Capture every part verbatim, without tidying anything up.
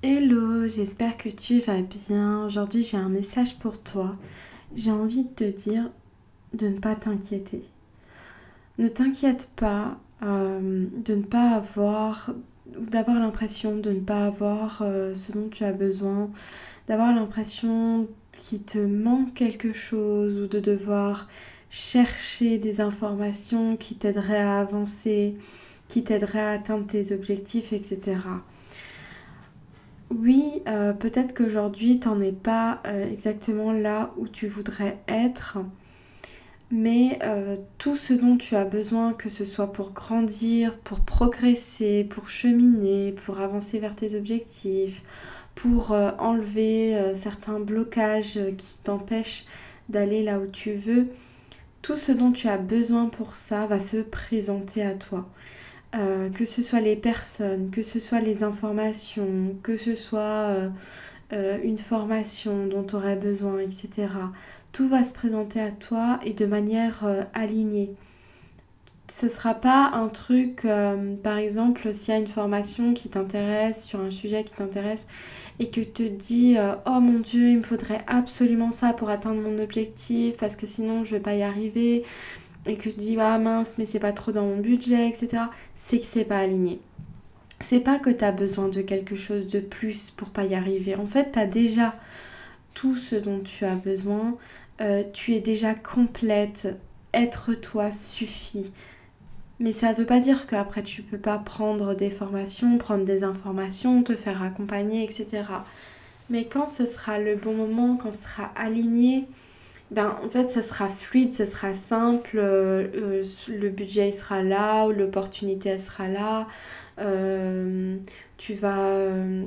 Hello, j'espère que tu vas bien. Aujourd'hui, j'ai un message pour toi. J'ai envie de te dire de ne pas t'inquiéter. Ne t'inquiète pas euh, de ne pas avoir, ou d'avoir l'impression de ne pas avoir euh, ce dont tu as besoin, d'avoir l'impression qu'il te manque quelque chose ou de devoir chercher des informations qui t'aideraient à avancer, qui t'aideraient à atteindre tes objectifs, et cetera. Oui, euh, peut-être qu'aujourd'hui, t'en es pas euh, exactement là où tu voudrais être, mais euh, tout ce dont tu as besoin, que ce soit pour grandir, pour progresser, pour cheminer, pour avancer vers tes objectifs, pour euh, enlever euh, certains blocages qui t'empêchent d'aller là où tu veux, tout ce dont tu as besoin pour ça va se présenter à toi. Euh, que ce soit les personnes, que ce soit les informations, que ce soit euh, euh, une formation dont tu aurais besoin, et cetera. Tout va se présenter à toi et de manière euh, alignée. Ce ne sera pas un truc, euh, par exemple, s'il y a une formation qui t'intéresse, sur un sujet qui t'intéresse et que te dis euh, « Oh mon Dieu, il me faudrait absolument ça pour atteindre mon objectif parce que sinon je ne vais pas y arriver ». Et que tu te dis « Ah mince, mais c'est pas trop dans mon budget, et cetera » C'est que c'est pas aligné. C'est pas que t'as besoin de quelque chose de plus pour pas y arriver. En fait, t'as déjà tout ce dont tu as besoin. Euh, tu es déjà complète. Être toi suffit. Mais ça veut pas dire qu'après tu peux pas prendre des formations, prendre des informations, te faire accompagner, et cetera. Mais quand ce sera le bon moment, quand ce sera aligné, ben, en fait, ça sera fluide, ça sera simple, euh, le budget il sera là, ou l'opportunité elle sera là, euh, tu vas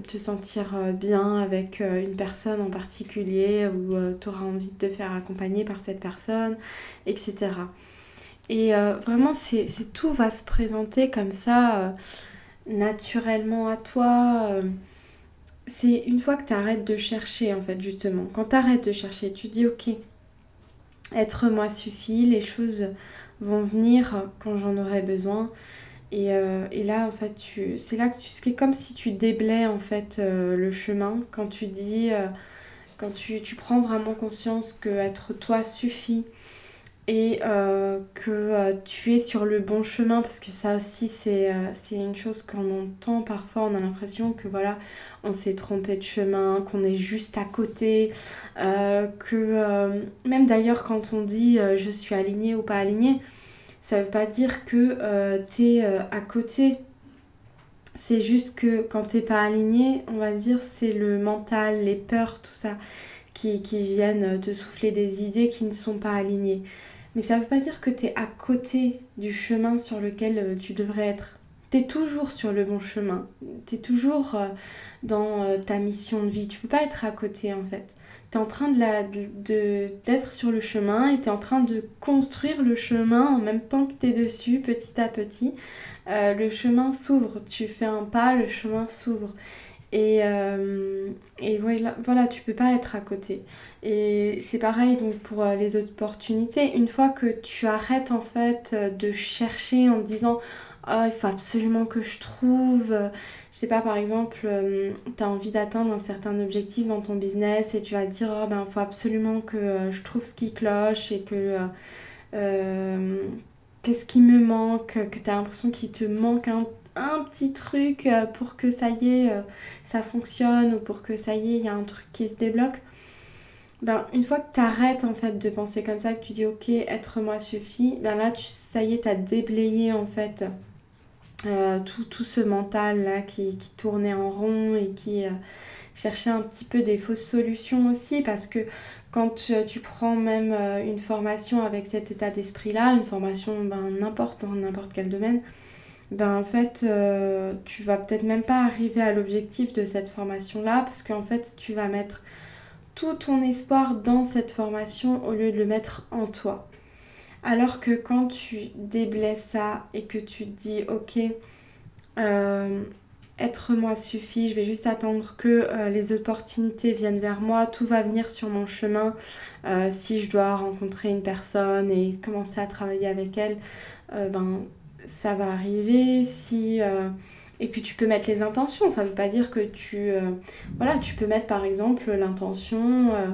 te sentir bien avec une personne en particulier ou euh, tu auras envie de te faire accompagner par cette personne, et cetera. Et euh, vraiment, c'est, c'est, tout va se présenter comme ça, euh, naturellement à toi. Euh, c'est une fois que tu arrêtes de chercher, en fait, justement. Quand tu arrêtes de chercher, tu dis « Ok, être moi suffit, les choses vont venir quand j'en aurai besoin ». Et, euh, et là, en fait, tu, c'est là que tu, c'est comme si tu déblais, en fait, euh, le chemin. Quand tu dis, euh, quand tu, tu prends vraiment conscience que être toi suffit et euh, que euh, tu es sur le bon chemin, parce que ça aussi, c'est, euh, c'est une chose qu'on entend parfois. On a l'impression que, voilà, on s'est trompé de chemin, qu'on est juste à côté, euh, que euh, même d'ailleurs quand on dit euh, je suis alignée ou pas alignée, ça ne veut pas dire que euh, t'es euh, à côté. C'est juste que quand t'es pas alignée, on va dire c'est le mental, les peurs, tout ça qui, qui viennent te souffler des idées qui ne sont pas alignées. Mais ça ne veut pas dire que tu es à côté du chemin sur lequel tu devrais être. Tu es toujours sur le bon chemin. Tu es toujours dans ta mission de vie. Tu ne peux pas être à côté, en fait. Tu es en train de la, de, de, d'être sur le chemin et tu es en train de construire le chemin en même temps que tu es dessus, petit à petit. Euh, le chemin s'ouvre. Tu fais un pas, le chemin s'ouvre. Et, euh, et voilà, voilà, tu peux pas être à côté. Et c'est pareil donc pour les opportunités. Une fois que tu arrêtes en fait de chercher en te disant « Oh, il faut absolument que je trouve », je sais pas, par exemple, tu as envie d'atteindre un certain objectif dans ton business et tu vas te dire « Oh ben, il faut absolument que je trouve ce qui cloche et que... Euh, qu'est-ce qui me manque ?» Que tu as l'impression qu'il te manque un un petit truc pour que ça y est, ça fonctionne, ou pour que ça y est, il y a un truc qui se débloque. Ben, une fois que tu arrêtes en fait de penser comme ça, que tu dis ok, être moi suffit, ben là tu, ça y est, tu as déblayé en fait euh, tout, tout ce mental là qui, qui tournait en rond et qui euh, cherchait un petit peu des fausses solutions aussi, parce que quand tu, tu prends même une formation avec cet état d'esprit là, une formation ben, n'importe, dans n'importe quel domaine, ben en fait, euh, tu vas peut-être même pas arriver à l'objectif de cette formation-là, parce qu'en fait, tu vas mettre tout ton espoir dans cette formation au lieu de le mettre en toi. Alors que quand tu déblaies ça et que tu te dis « Ok, euh, être moi suffit, je vais juste attendre que euh, les opportunités viennent vers moi, tout va venir sur mon chemin, euh, si je dois rencontrer une personne et commencer à travailler avec elle, euh, ben... ça va arriver, si euh, Et puis tu peux mettre les intentions, ça veut pas dire que tu... Euh, voilà, tu peux mettre par exemple l'intention euh,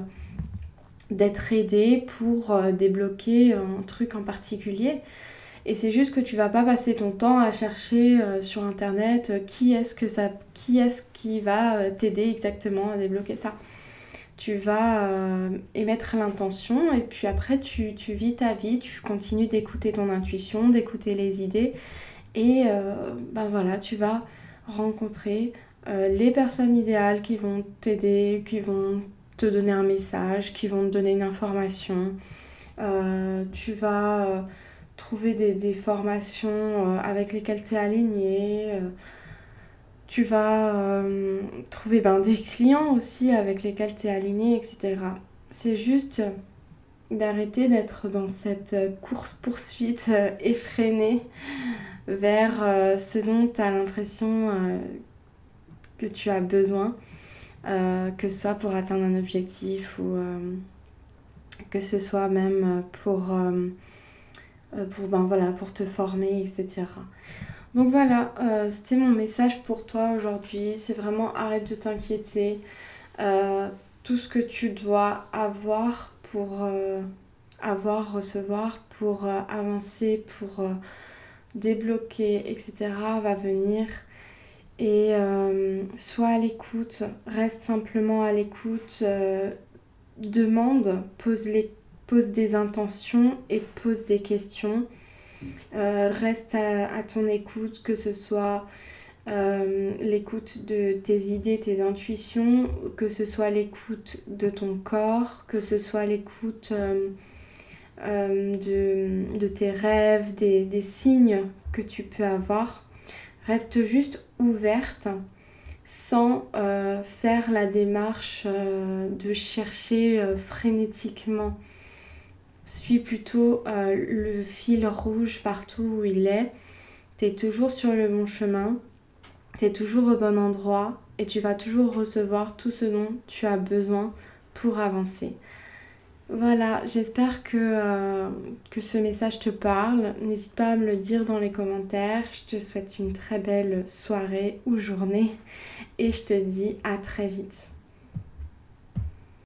d'être aidé pour euh, débloquer un truc en particulier. Et c'est juste que tu vas pas passer ton temps à chercher euh, sur internet euh, qui est-ce que ça, qui est-ce qui va euh, t'aider exactement à débloquer ça. Tu vas euh, émettre l'intention et puis après tu, tu vis ta vie, tu continues d'écouter ton intuition, d'écouter les idées. Et euh, ben voilà, tu vas rencontrer euh, les personnes idéales qui vont t'aider, qui vont te donner un message, qui vont te donner une information. Euh, tu vas euh, trouver des, des formations euh, avec lesquelles tu es aligné. Euh, tu vas euh, trouver ben, des clients aussi avec lesquels tu es aligné, et cetera. C'est juste d'arrêter d'être dans cette course-poursuite euh, effrénée vers euh, ce dont tu as l'impression euh, que tu as besoin, euh, que ce soit pour atteindre un objectif ou euh, que ce soit même pour, euh, pour, ben, voilà, pour te former, et cetera. Donc voilà, euh, c'était mon message pour toi aujourd'hui. C'est vraiment arrête de t'inquiéter. Euh, tout ce que tu dois avoir pour euh, avoir, recevoir, pour euh, avancer, pour... Euh, débloquer, et cetera va venir et euh, sois à l'écoute, reste simplement à l'écoute, euh, demande, pose, les, pose des intentions et pose des questions, euh, reste à, à ton écoute, que ce soit euh, l'écoute de tes idées, tes intuitions, que ce soit l'écoute de ton corps, que ce soit l'écoute... Euh, Euh, de, de tes rêves, des, des signes que tu peux avoir. Reste juste ouverte sans euh, faire la démarche euh, de chercher euh, frénétiquement. Suis plutôt euh, le fil rouge partout où il est. Tu es toujours sur le bon chemin, tu es toujours au bon endroit et tu vas toujours recevoir tout ce dont tu as besoin pour avancer. Voilà, j'espère que, euh, que ce message te parle. N'hésite pas à me le dire dans les commentaires. Je te souhaite une très belle soirée ou journée et je te dis à très vite.